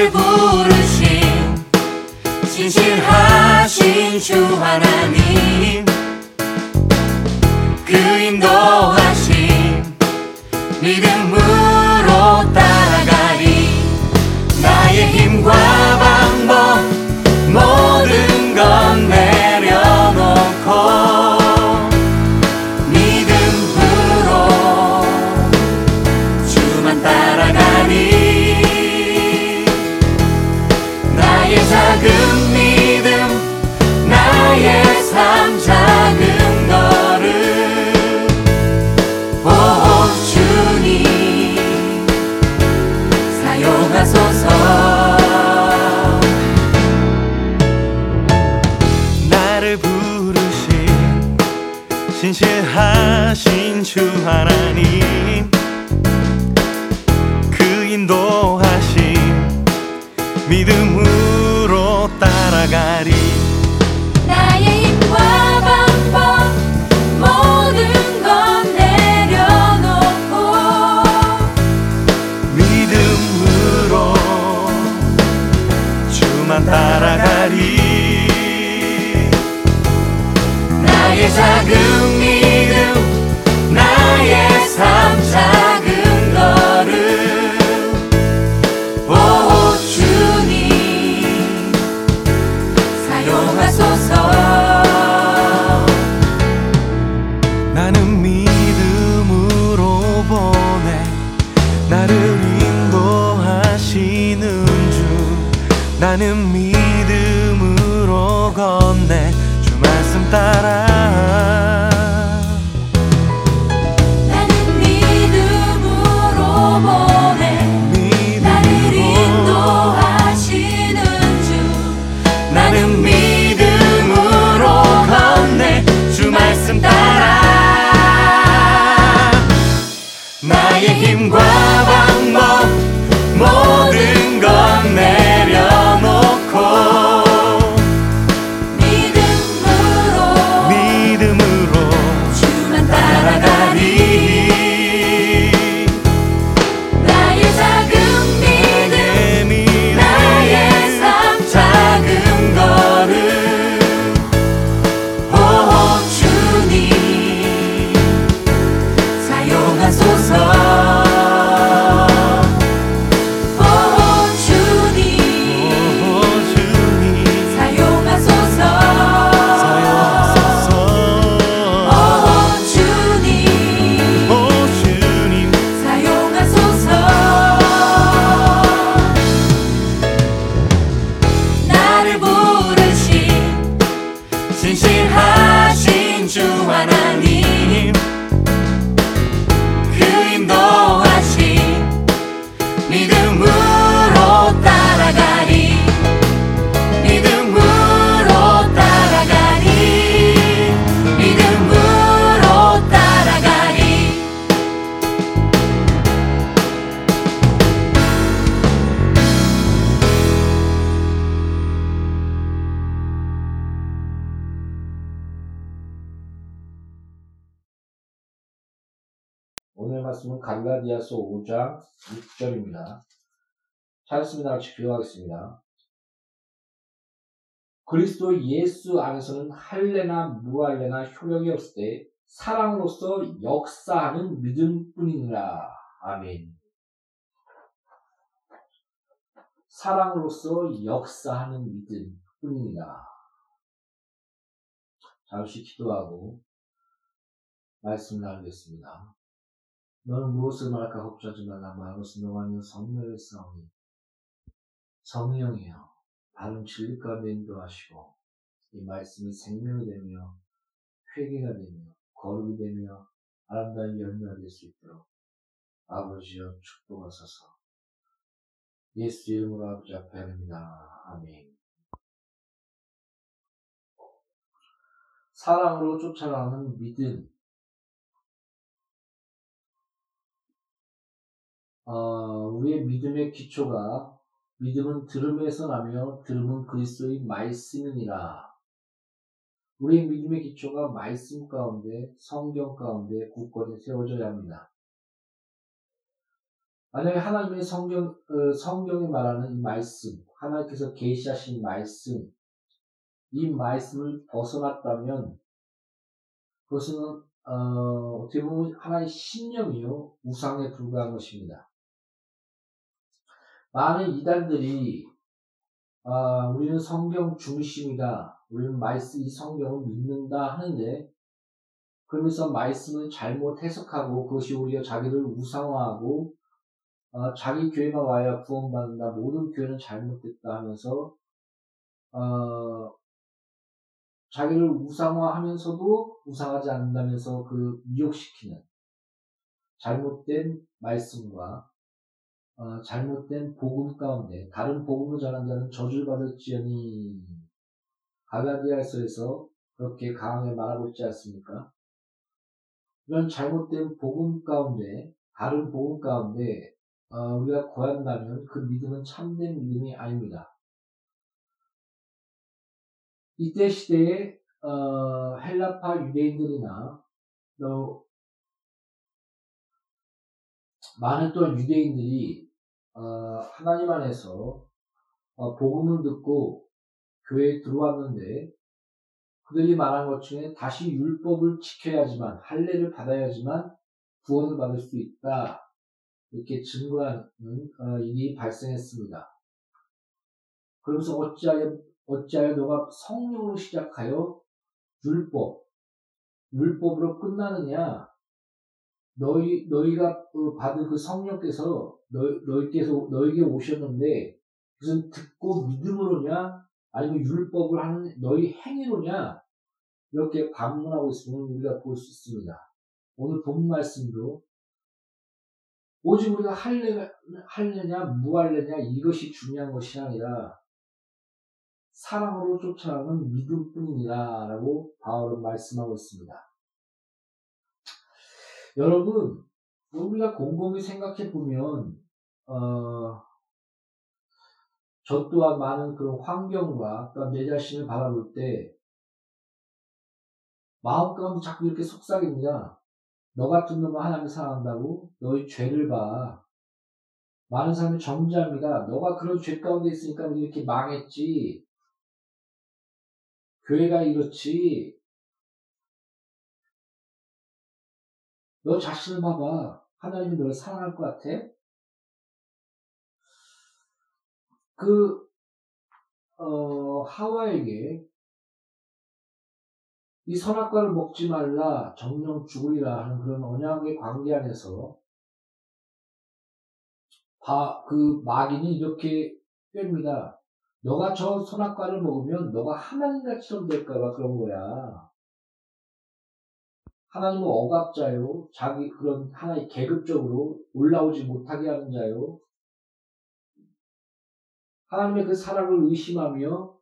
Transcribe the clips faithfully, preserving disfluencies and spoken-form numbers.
나를 부르신 신실하신 주 하나님, 그 인도하신 믿음으로 따라가리. 나의 힘과 방법 모든 건 내려놓고 작은 믿음, 나의 삶 작은 걸음, 오 주님 사용하소서. 나를 부르신 신실하신 주 하나님, 그 인도하신 믿음으로 따라가리. 나의 힘과 방법 모든 건 내려놓고 믿음으로 주만 따라가리. 나의 작은 믿음, 나의 삶 작은 걸음, 오 주님 용하소서. 나는 믿음으로 보내 나를 인도하시는 주, 나는 믿음으로 건네 주 말씀 따라. 나는 믿음으로 보내 믿음으로 나를 인도하시는 주, 나는 믿음으로 말씀 따라. 나의 힘과 방법 모든 건 내려놓고 믿음으로 믿음으로 주만 따라가리. 나의 작은 믿음, 믿음 나의 삶 작은 걸음, 갈라디아서 오 장 육 절입니다. 찾았습니다. 같이 기도하겠습니다. 그리스도 예수 안에서는 할례나 무할례나 효력이 없을 때 사랑으로서 역사하는 믿음뿐이니라. 아멘. 사랑으로서 역사하는 믿음뿐이니라. 잠시 기도하고 말씀 나누겠습니다. 너는 무엇을 말할까 걱정하지 말라. 말로써 너와 는 성령의 싸움이 성령이여 바른 진리 가운데 인도하시고 이 말씀이 생명이 되며 회개가 되며 거룩이 되며 아름다운 열매가 될 수 있도록 아버지여 축복하소서. 예수의 이름으로 아버지 앞에 합니다. 아멘. 사랑으로 쫓아가는 믿음. 어, 우리의 믿음의 기초가 믿음은 들음에서 나며 들음은 그리스도의 말씀이니라. 우리의 믿음의 기초가 말씀 가운데 성경 가운데 굳건히 세워져야 합니다. 만약에 하나님의 성경, 성경이 말하는 이 말씀, 하나님께서 계시하신 말씀, 이 말씀을 벗어났다면 그것은 어, 어떻게 보면 하나의 신념이요, 우상에 불과한 것입니다. 많은 이단들이 아, 우리는 성경 중심이다, 우리는 말씀, 이 성경을 믿는다 하는데, 그러면서 말씀을 잘못 해석하고 그것이 오히려 자기를 우상화하고 어, 자기 교회만 와야 구원받는다, 모든 교회는 잘못됐다 하면서 어, 자기를 우상화하면서도 우상하지 않는다면서 그 미혹시키는 잘못된 말씀과 어, 잘못된 복음 가운데 다른 복음을 전한 자는 저주를 받을지언니, 갈라디아서에서 그렇게 강하게 말하고 있지 않습니까? 이런 잘못된 복음 가운데, 다른 복음 가운데 어, 우리가 거한다면 그 믿음은 참된 믿음이 아닙니다. 이때 시대에 어, 헬라파 유대인들이나 또 많은 또한 유대인들이 어, 하나님 안에서 어, 복음을 듣고 교회에 들어왔는데, 그들이 말한 것 중에 다시 율법을 지켜야지만, 할례를 받아야지만 구원을 받을 수 있다, 이렇게 증거하는 어, 일이 발생했습니다. 그러면서 어찌하여, 어찌하여 너가 성령으로 시작하여 율법, 율법으로 끝나느냐, 너희, 너희가 받은 그 성령께서 너, 너희께서, 너희에게 오셨는데 무슨 듣고 믿음으로냐, 아니면 율법을 하는 너희 행위로냐, 이렇게 반문하고 있으면 우리가 볼 수 있습니다. 오늘 본 말씀도 오직 우리가 할래, 할래냐 무할래냐 이것이 중요한 것이 아니라 사랑으로 쫓아가는 믿음뿐이니라 라고 바울은 말씀하고 있습니다. 여러분, 우리가 곰곰이 생각해 보면 어, 저 또한 많은 그런 환경과 또 내 자신을 바라볼 때 마음 가운데 자꾸 이렇게 속삭입니다. 너 같은 놈은 하나님 사랑한다고? 너의 죄를 봐. 많은 사람이 정죄합니다. 너가 그런 죄 가운데 있으니까 우리 이렇게 망했지. 교회가 이렇지. 너 자신을 봐봐. 하나님이 너를 사랑할 것 같아? 그, 어, 하와에게 이 선악과를 먹지 말라, 정령 죽으리라 하는 그런 언약의 관계 안에서 바, 그 마귀는 이렇게 꿰입니다. 너가 저 선악과를 먹으면 너가 하나님같이처럼 될까봐 그런 거야. 하나님은 억압자요, 자기 그런 하나의 계급적으로 올라오지 못하게 하는 자요, 하나님의 그 사랑을 의심하며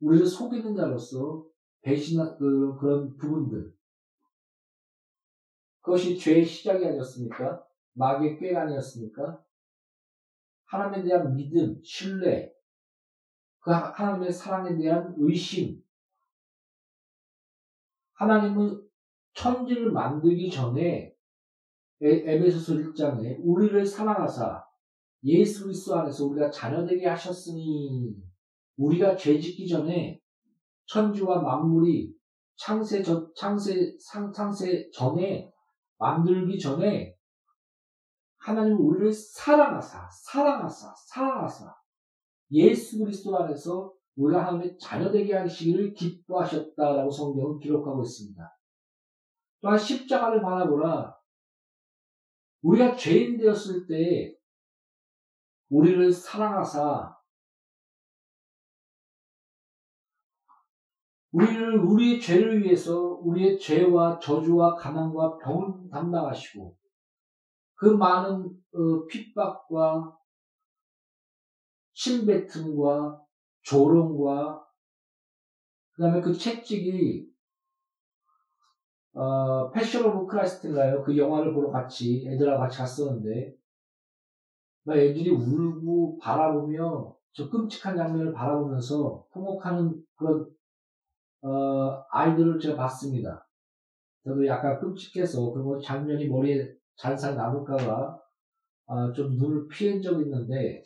우리를 속이는 자로서 배신한 그, 그런 부분들, 그것이 죄의 시작이 아니었습니까? 마귀의 꾀 아니었습니까? 하나님에 대한 믿음, 신뢰, 그 하나님의 사랑에 대한 의심, 하나님은 천지를 만들기 전에 에베소서 일 장에 우리를 사랑하사 예수 그리스도 안에서 우리가 자녀되게 하셨으니, 우리가 죄짓기 전에 천지와 만물이 창세 전, 창세 상, 창세 전에 만들기 전에 하나님은 우리를 사랑하사 사랑하사 사랑하사 예수 그리스도 안에서 우리가 하나님의 자녀되게 하시기를 기뻐하셨다라고 성경은 기록하고 있습니다. 또한 십자가를 바라보라. 우리가 죄인 되었을 때 우리를 사랑하사, 우리를, 우리의 죄를 위해서 우리의 죄와 저주와 가난과 병을 담당하시고, 그 많은 어, 핍박과 침뱉음과 조롱과 그 다음에 그 채찍이 어, 패션 오브 크라이스트인가요? 그 영화를 보러 같이 애들하고 같이 갔었는데, 막 애들이 울고 바라보며 저 끔찍한 장면을 바라보면서 통곡하는 그런 어, 아이들을 제가 봤습니다. 저도 약간 끔찍해서 그런 장면이 머리에 잔상 남을까봐 아, 좀 눈을 피한 적이 있는데,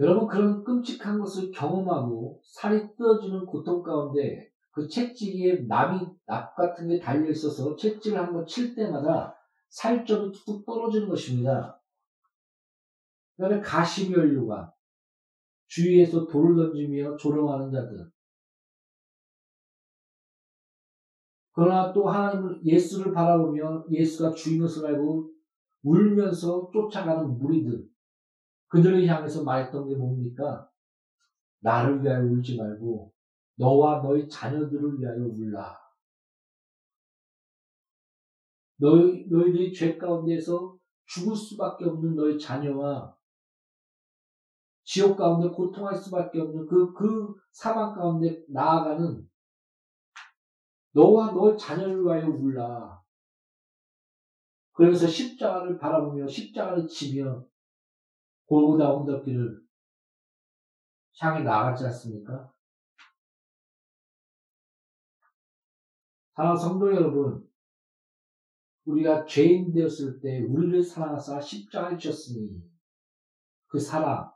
여러분 그런 끔찍한 것을 경험하고 살이 뜯어지는 고통 가운데 그 채찍에 납이, 납 같은 게 달려 있어서 채찍을 한번 칠 때마다 살점이 뚝뚝 떨어지는 것입니다. 그 다음에 가시멸류관, 주위에서 돌을 던지며 조롱하는 자들. 그러나 또 하나님을, 예수를 바라보며 예수가 주인 것을 알고 울면서 쫓아가는 무리들. 그들을 향해서 말했던 게 뭡니까? 나를 위하여 울지 말고 너와 너의 자녀들을 위하여 울라. 너희, 너희들이 죄 가운데서 죽을 수밖에 없는 너의 자녀와 지옥 가운데 고통할 수밖에 없는 그, 그 사망 가운데 나아가는 너와 너의 자녀를 위하여 울라. 그래서 십자가를 바라보며 십자가를 치며 골고다 언덕길을 향해 나아갔지 않습니까? 사랑하는 성도 여러분, 우리가 죄인 되었을 때 우리를 사랑하사 십자가를 지셨으니 그 사랑,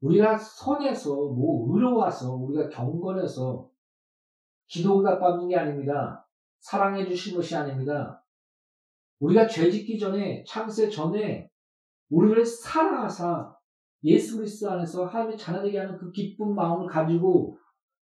우리가 선해서 뭐 의로워서 우리가 경건해서 기도가 받는 게 아닙니다. 사랑해 주신 것이 아닙니다. 우리가 죄 짓기 전에, 창세 전에 우리를 사랑하사 예수 그리스도 안에서 하나님의 자녀되게 하는 그 기쁜 마음을 가지고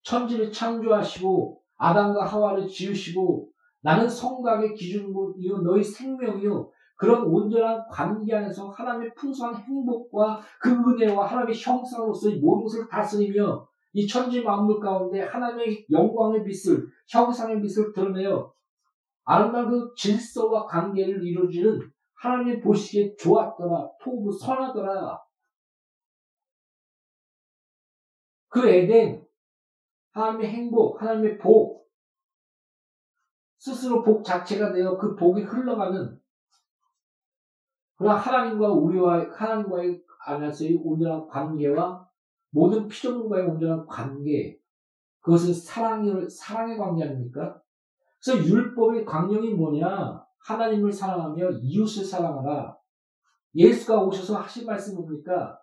천지를 창조하시고 아담과 하와를 지으시고 나는 성곽의 기준이요 너희 생명이요 그런 온전한 관계 안에서 하나님의 풍성한 행복과 그 은혜와 하나님의 형상으로서의 모든 것을 다스리며 이 천지 만물 가운데 하나님의 영광의 빛을, 형상의 빛을 드러내어 아름다운 그 질서와 관계를 이루어지는 하나님 보시기에 좋았더라, 토브 선하더라. 그 에덴, 하나님의 행복, 하나님의 복, 스스로 복 자체가 되어 그 복이 흘러가는 그러나 하나님과 우리와 하나님과의 안에서의 온전한 관계와 모든 피조물과의 온전한 관계, 그것은 사랑의, 사랑의 관계 아닙니까? 그래서 율법의 강령이 뭐냐? 하나님을 사랑하며 이웃을 사랑하라. 예수가 오셔서 하신 말씀이 뭡니까?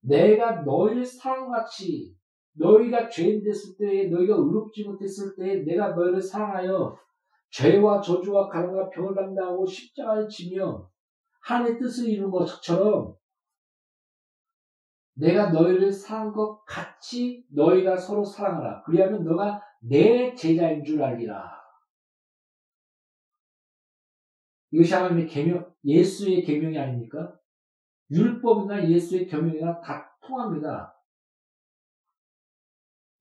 내가 너희를 사랑같이 너희가 죄인 됐을 때에 너희가 의롭지 못했을 때에 내가 너희를 사랑하여 죄와 저주와 가난과 병을 담당하고 십자가를 지며 하나님의 뜻을 이루는 것처럼 내가 너희를 사랑한 것 같이 너희가 서로 사랑하라. 그리하면 너가 내 제자인 줄 알리라. 이것이 하나님의 계명, 예수의 계명이 아닙니까? 율법이나 예수의 계명이나 다 통합니다.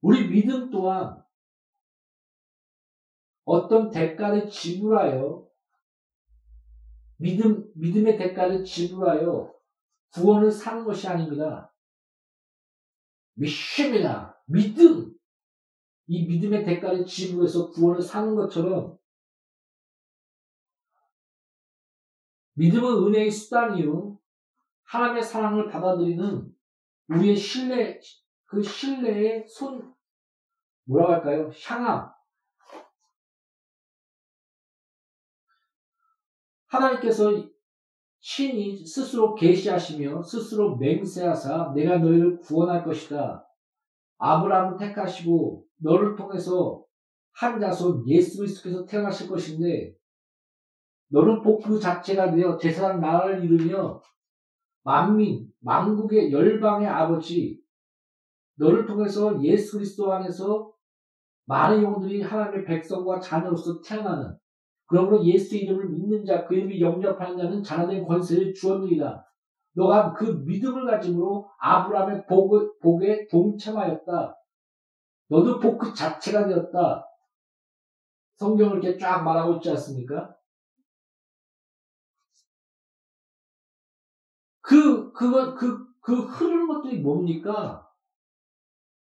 우리 믿음 또한 어떤 대가를 지불하여 믿음, 믿음의 대가를 지불하여 구원을 사는 것이 아닙니다. 믿습니다. 믿음. 이 믿음의 대가를 지불해서 구원을 사는 것처럼 믿음은 은혜의 수단이요. 하나님의 사랑을 받아들이는 우리의 신뢰, 그 신뢰의 손, 뭐라고 할까요? 향함. 하나님께서 신이 스스로 계시하시며 스스로 맹세하사 내가 너희를 구원할 것이다. 아브라함을 택하시고 너를 통해서 한 자손 예수 그리스도께서 태어나실 것인데 너는 복 그 자체가 되어 제사장 나라를 이루며 만민, 만국의 열방의 아버지 너를 통해서 예수 그리스도 안에서 많은 영혼들이 하나님의 백성과 자녀로서 태어나는 그러므로 예수의 이름을 믿는 자, 그 이름이 영접하는 자는 자라된 권세를 주었느니라. 너가 그 믿음을 가짐으로 아브라함의 복, 복에 동참하였다. 너도 복 그 자체가 되었다. 성경을 이렇게 쫙 말하고 있지 않습니까? 그, 그거, 그, 그 흐르는 것들이 뭡니까?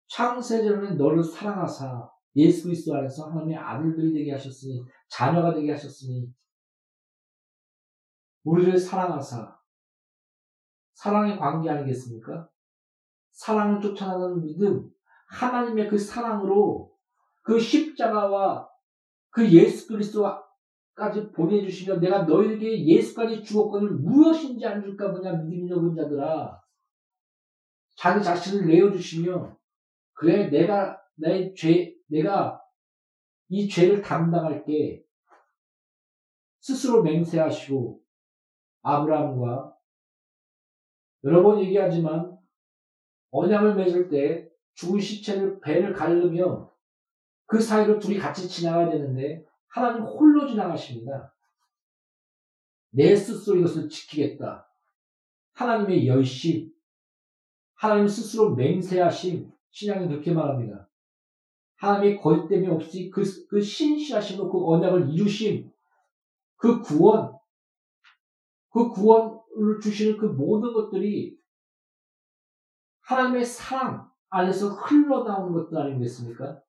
창세전에 너를 사랑하사. 예수 그리스도 안에서 하나님의 아들들이 되게 하셨으니 자녀가 되게 하셨으니 우리를 사랑하사 사랑의 관계 아니겠습니까? 사랑을 쫓아나는 믿음 하나님의 그 사랑으로 그 십자가와 그 예수 그리스도가 까지 보내주시며 내가 너희에게 예수까지 주었거늘 무엇인지 알까 보냐 믿음이 적은 자들아. 자기 자신을 내어주시며 그래 내가 나의 죄 내가 이 죄를 담당할게 스스로 맹세하시고 아브라함과 여러 번 얘기하지만 언약을 맺을 때 죽은 시체를 배를 갈르며 그 사이로 둘이 같이 지나가야 되는데 하나님 홀로 지나가십니다. 내 스스로 이것을 지키겠다. 하나님의 열심, 하나님 스스로 맹세하심, 신앙이 그렇게 말합니다. 하나님의 거짓됨이 없이 그, 그 신실하심으로 그 언약을 이루심, 그 구원, 그 구원을 주시는 그 모든 것들이 하나님의 사랑 안에서 흘러나오는 것들 아니겠습니까?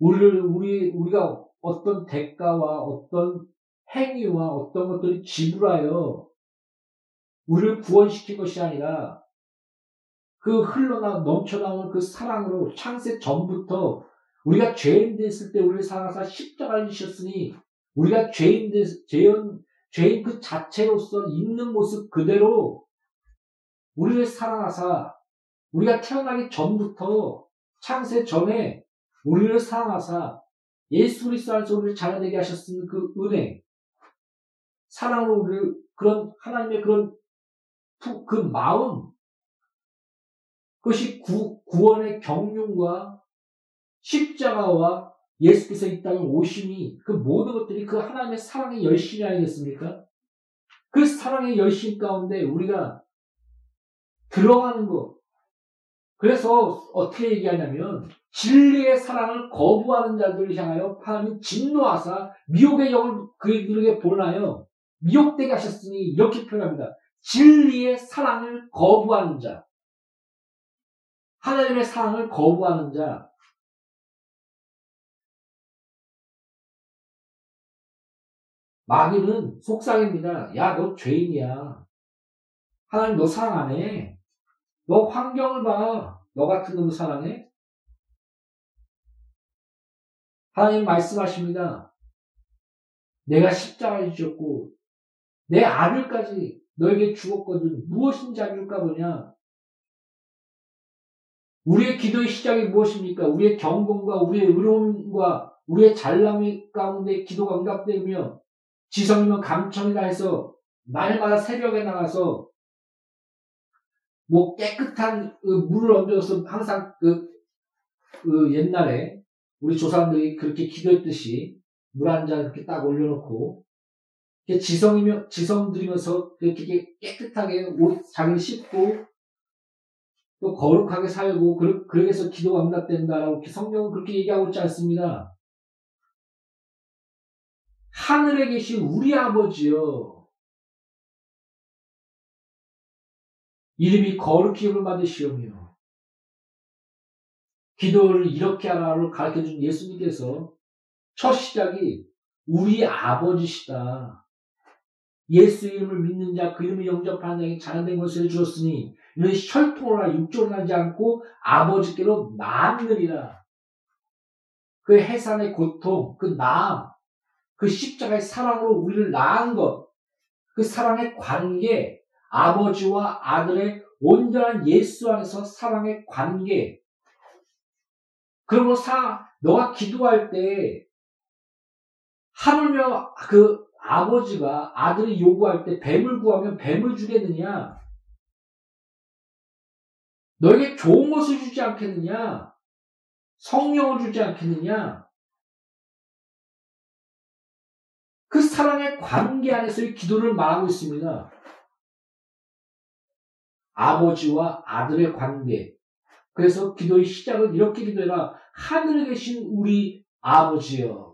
우리를, 우리, 우리가 어떤 대가와 어떤 행위와 어떤 것들을 지불하여 우리를 구원시킨 것이 아니라 그 흘러나 넘쳐나오는 그 사랑으로 창세 전부터 우리가 죄인 됐을 때 우리를 사랑하사 십자가를 지셨으니 우리가 죄인, 죄인, 죄인 그 자체로서 있는 모습 그대로 우리를 사랑하사 우리가 태어나기 전부터 창세 전에 우리를 사랑하사 예수 그리스도 안에서 우리를 자녀되게 하셨으니 그 은혜 사랑으로 우리를 그런 하나님의 그런 그 마음 그것이 구, 구원의 경륜과 십자가와 예수께서 이 땅에 오심이 그 모든 것들이 그 하나님의 사랑의 열심이 아니겠습니까? 그 사랑의 열심 가운데 우리가 들어가는 것 그래서 어떻게 얘기하냐면 진리의 사랑을 거부하는 자들을 향하여 하나님 진노하사 미혹의 영을 그들에게 보내하여 미혹되게 하셨으니 이렇게 표현합니다. 진리의 사랑을 거부하는 자 하나님의 사랑을 거부하는 자 마귀는 속삭입니다. 야, 너 죄인이야. 하나님 너 사랑 안 해. 너 환경을 봐. 너 같은 놈을 사랑해. 하나님 말씀하십니다. 내가 십자가를 지었고 내 아들까지 너에게 주었거든. 무엇인지 알까 보냐. 우리의 기도의 시작이 무엇입니까? 우리의 경건과 우리의 의로움과 우리의 잘남이 가운데 기도가 응답되며 지성이면 감청이라 해서 날마다 새벽에 나가서 뭐 깨끗한 물을 얹어서 항상 그, 그 옛날에 우리 조상들이 그렇게 기도했듯이 물 한 잔 이렇게 딱 올려놓고 지성이면 지성 들이면서 그렇게 깨끗하게 옷 잘 씻고 또 거룩하게 살고 그러, 그렇게 해서 기도가 응답된다라고 성경은 그렇게 얘기하고 있지 않습니다. 하늘에 계신 우리 아버지여 이름이 거룩히 여김을 받으시오며 기도를 이렇게 하라고 가르쳐준 예수님께서 첫 시작이 우리 아버지시다. 예수 이름을 믿는 자 그 이름을 영접하는 자에게 자녀된 것을 주었으니 이는 혈통으로나 육조로 나지 않고 아버지께로 나아느니라. 그 해산의 고통 그 나음 그 십자가의 사랑으로 우리를 낳은 것, 그 사랑의 관계, 아버지와 아들의 온전한 예수 안에서 사랑의 관계. 그러므로 사, 너가 기도할 때, 하물며 그 아버지가 아들이 요구할 때 뱀을 구하면 뱀을 주겠느냐? 너에게 좋은 것을 주지 않겠느냐? 성령을 주지 않겠느냐? 그 사랑의 관계 안에서의 기도를 말하고 있습니다. 아버지와 아들의 관계. 그래서 기도의 시작은 이렇게 기도해라. 하늘에 계신 우리 아버지여.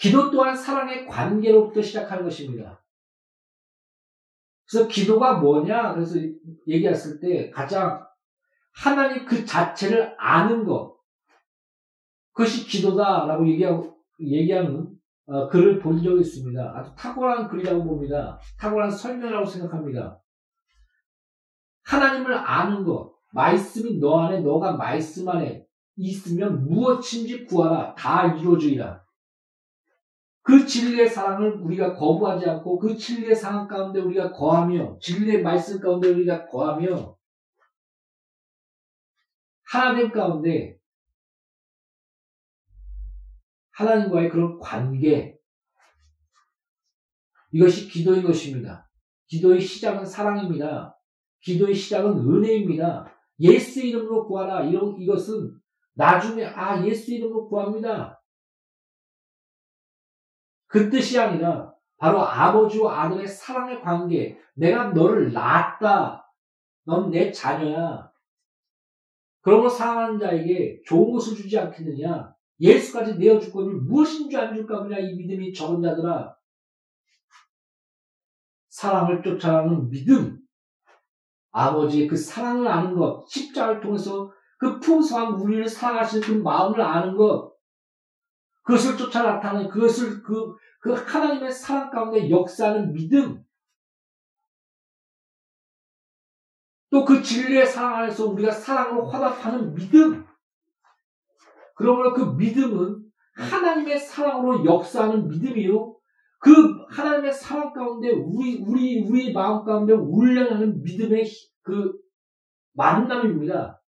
기도 또한 사랑의 관계로부터 시작하는 것입니다. 그래서 기도가 뭐냐? 그래서 얘기했을 때 가장 하나님 그 자체를 아는 것. 그것이 기도다라고 얘기하고 얘기하는 어, 글을 본 적이 있습니다. 아주 탁월한 글이라고 봅니다. 탁월한 설명이라고 생각합니다. 하나님을 아는 것, 말씀이 너 안에, 너가 말씀 안에 있으면 무엇인지 구하라. 다 이루어지리라. 그 진리의 사랑을 우리가 거부하지 않고 그 진리의 사랑 가운데 우리가 거하며 진리의 말씀 가운데 우리가 거하며 하나님 가운데 하나님과의 그런 관계 이것이 기도인 것입니다. 기도의 시작은 사랑입니다. 기도의 시작은 은혜입니다. 예수 이름으로 구하라. 이런, 이것은 나중에 아 예수 이름으로 구합니다. 그 뜻이 아니라 바로 아버지와 아들의 사랑의 관계. 내가 너를 낳았다. 넌 내 자녀야. 그러므로 사랑하는 자에게 좋은 것을 주지 않겠느냐. 예수까지 내어줄 거니 무엇인 줄 안 줄까 보냐. 이 믿음이 적은 자들아. 사랑을 쫓아가는 믿음. 아버지의 그 사랑을 아는 것. 십자가를 통해서 그 풍성한 우리를 사랑하시는 그 마음을 아는 것. 그것을 쫓아 나타나는 그것을 그, 그 하나님의 사랑 가운데 역사하는 믿음. 또 그 진리의 사랑 안에서 우리가 사랑으로 화답하는 믿음. 그러므로 그 믿음은 하나님의 사랑으로 역사하는 믿음이요. 그 하나님의 사랑 가운데 우리 우리 우리 마음 가운데 울려나는 믿음의 그 만남입니다.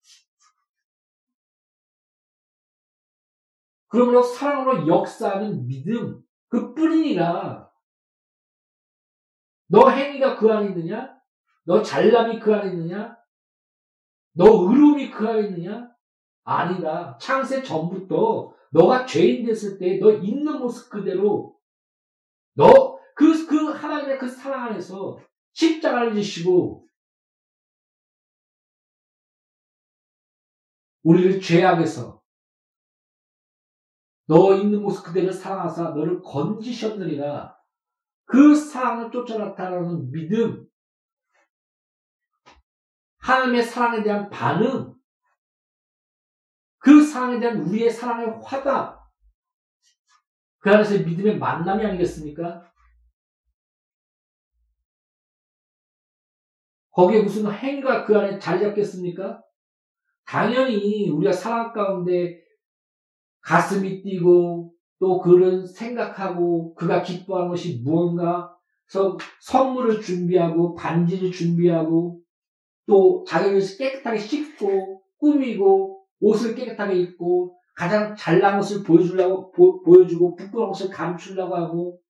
그러므로 사랑으로 역사하는 믿음 그 뿐이니라. 너 행위가 그 안에 있느냐? 너 잘남이 그 안에 있느냐? 너 의로움이 그 안에 있느냐? 아니다. 창세 전부터 너가 죄인 됐을 때 너 있는 모습 그대로 너, 그, 그, 하나님의 그 사랑 안에서 십자가를 지시고, 우리를 죄악에서, 너 있는 모습 그대로 사랑하사 너를 건지셨느니라. 그 사랑을 쫓아 나타나는 믿음, 하나님의 사랑에 대한 반응, 그 사랑에 대한 우리의 사랑의 화답, 그 안에서 믿음의 만남이 아니겠습니까? 거기에 무슨 행위가 그 안에 자리 잡겠습니까? 당연히 우리가 사랑 가운데 가슴이 뛰고 또 그를 생각하고 그가 기뻐하는 것이 무언가 그래서 선물을 준비하고 반지를 준비하고 또 자기를 깨끗하게 씻고 꾸미고 옷을 깨끗하게 입고 가장 잘난 것을 보여주려고, 보, 보여주고, 부끄러운 것을 감추려고 하고,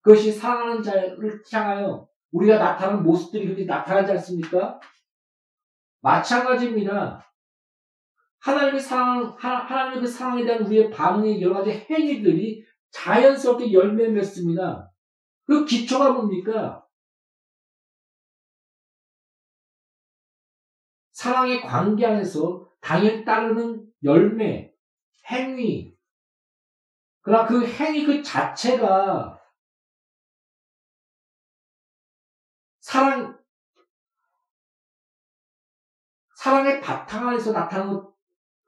그것이 사랑하는 자를 향하여 우리가 나타나는 모습들이 그렇게 나타나지 않습니까? 마찬가지입니다. 하나님의 사랑, 하나님의 그 사랑에 대한 우리의 반응의 여러 가지 행위들이 자연스럽게 열매 맺습니다. 그 기초가 뭡니까? 사랑의 관계 안에서 당연히 따르는 열매, 행위. 그러나 그 행위 그 자체가 사랑, 사랑의 바탕 안에서 나타나는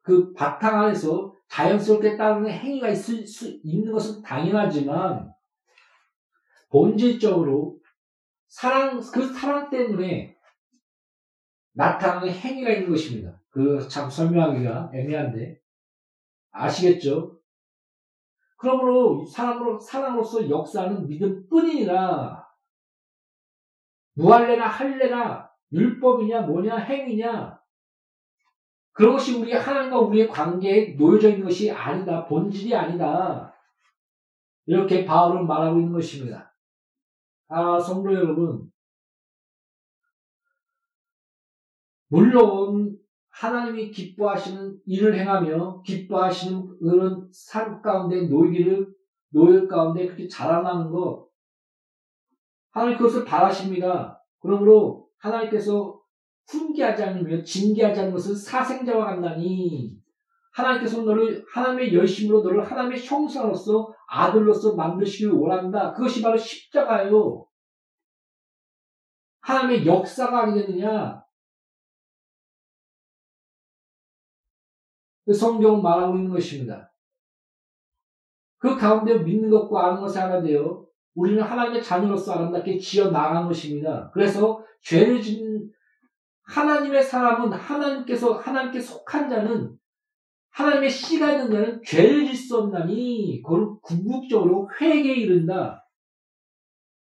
그 바탕 안에서 자연스럽게 따르는 행위가 있을 수 있는 것은 당연하지만 본질적으로 사랑, 그 사랑 때문에 나타나는 행위가 있는 것입니다. 그 참 설명하기가 애매한데. 아시겠죠? 그러므로 사랑으로, 사랑으로서 역사하는 믿음뿐이니라 무할례나 할례나 율법이냐 뭐냐 행위냐 그런 것이 우리 하나님과 우리의 관계에 놓여져 있는 것이 아니다. 본질이 아니다. 이렇게 바울은 말하고 있는 것입니다. 아 성도 여러분 물론 하나님이 기뻐하시는 일을 행하며 기뻐하시는 그런 삶 가운데 노이기를 노일 가운데 그렇게 자라나는 것 하나님 그것을 바라십니다. 그러므로 하나님께서 훈계하지 않으며 징계하지 않는 것은 사생자와 같나니 하나님께서 너를 하나님의 열심으로 너를 하나님의 형상으로서 아들로서 만드시길 원한다. 그것이 바로 십자가예요. 하나님의 역사가 아니겠느냐. 그 성경은 말하고 있는 것입니다. 그 가운데 믿는 것과 아는 것이 하나 되어 우리는 하나님의 자녀로서 아름답게 지어 나가는 것입니다. 그래서 죄를 짓는 하나님의 사람은 하나님께서 하나님께 속한 자는 하나님의 씨가 있는 자는 죄를 질 수 없나니 그걸 궁극적으로 회개에 이른다.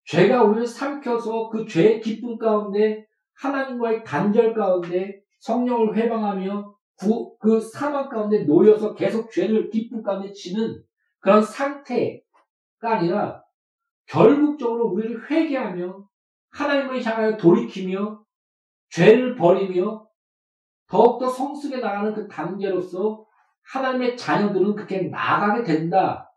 죄가 우리를 삼켜서 그 죄의 기쁨 가운데 하나님과의 단절 가운데 성령을 회방하며 구, 그 사망 가운데 놓여서 계속 죄를 기쁨 가운데 지는 그런 상태가 아니라 결국적으로 우리를 회개하며 하나님을 향하여 돌이키며 죄를 버리며 더욱더 성숙에 나가는 그 단계로서 하나님의 자녀들은 그렇게 나아가게 된다.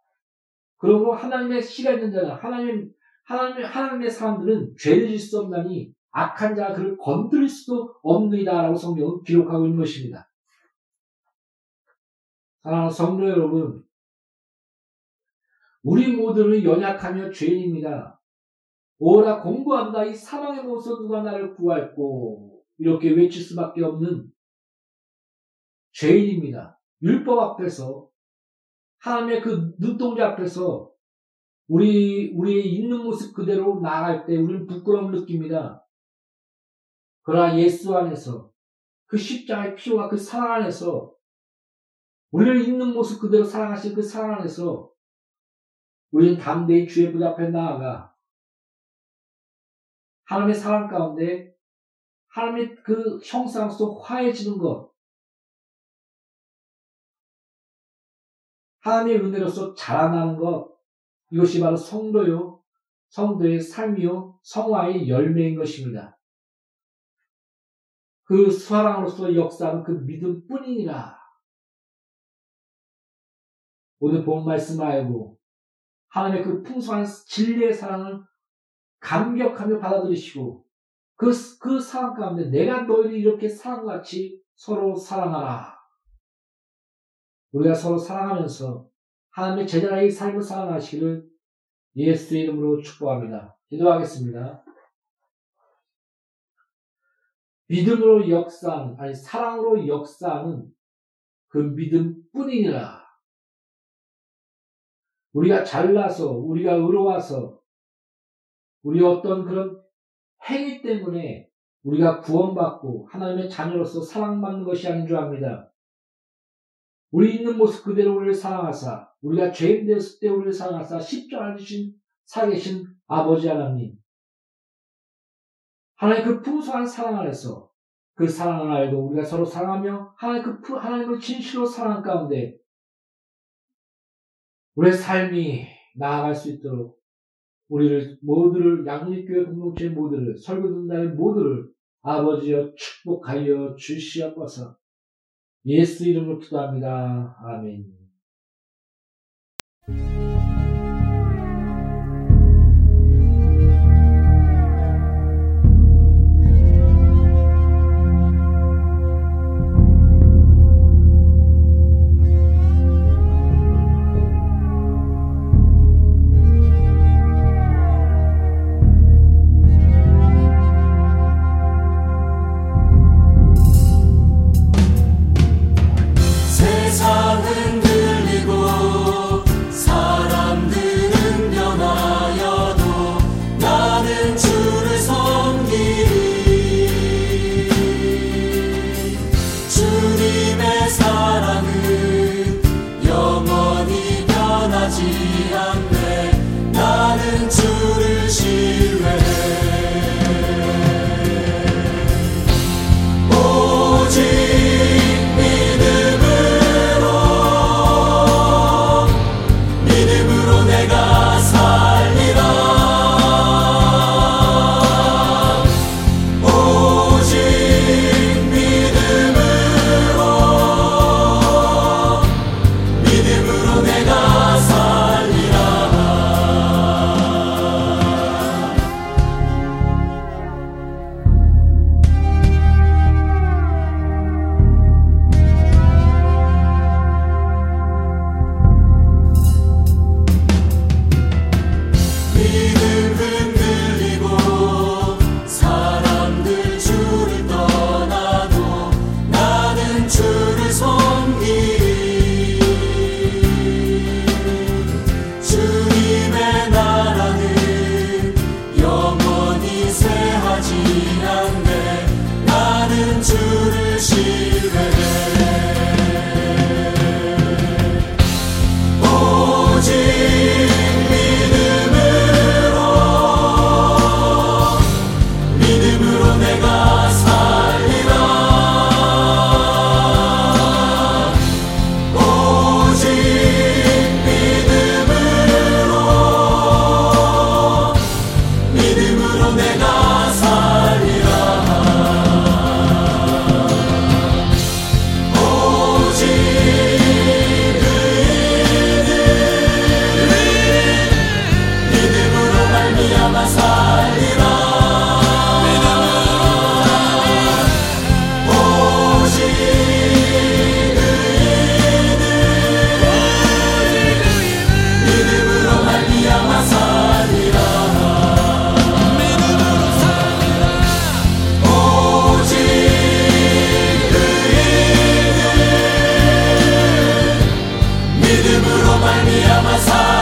그러므로 하나님의 씨가 있는 자는 하나님, 하나님, 하나님의 사람들은 죄를 질 수 없나니 악한 자가 그를 건드릴 수도 없느니라 라고 성경은 기록하고 있는 것입니다. 사랑하는 성도 여러분, 우리 모두는 연약하며 죄인입니다. 오라 공고한다. 이 사망의 몸에서 누가 나를 구할꼬. 이렇게 외칠 수밖에 없는 죄인입니다. 율법 앞에서 하나님의 그 눈동자 앞에서 우리 우리의 있는 모습 그대로 나아갈 때 우리는 부끄러움을 느낍니다. 그러나 예수 안에서 그 십자가의 피와 그 사랑 안에서 우리를 있는 모습 그대로 사랑하신 그 사랑 안에서 우리는 담대히 주의 보좌 앞에 나아가 하나님의 사랑 가운데 하나님의 그 형상 속 화해지는 것, 하나님의 은혜로서 자라나는 것, 이것이 바로 성도요, 성도의 삶이요, 성화의 열매인 것입니다. 그 사랑으로서 역사는 그 믿음뿐이니라. 오늘 본 말씀 알고 하나님의 그 풍성한 진리의 사랑을 감격하며 받아들이시고 그, 그 사랑 가운데 내가 너희를 이렇게 사랑과 같이 서로 사랑하라. 우리가 서로 사랑하면서 하나님의 제자라의 삶을 사랑하시기를 예수의 이름으로 축복합니다. 기도하겠습니다. 믿음으로 역사하는, 아니 사랑으로 역사하는 그 믿음뿐이니라. 우리가 잘나서, 우리가 의로워서, 우리 어떤 그런 행위 때문에 우리가 구원받고 하나님의 자녀로서 사랑받는 것이 아닌 줄 압니다. 우리 있는 모습 그대로 우리를 사랑하사, 우리가 죄인 되었을 때 우리를 사랑하사 십자가를 주신 살아계신 아버지 하나님, 하나님 그 풍성한 사랑 안에서 그 사랑을 알고 우리가 서로 사랑하며 하나님 그 하나님을 진실로 사랑한 가운데 우리의 삶이 나아갈 수 있도록 우리를 모두를 양누리교회 공동체 모두를 설교 듣는 자 모두를 아버지여 축복하여 주시옵소서. 예수 이름으로 기도합니다. 아멘. 믿음으로 내가 살리 사랑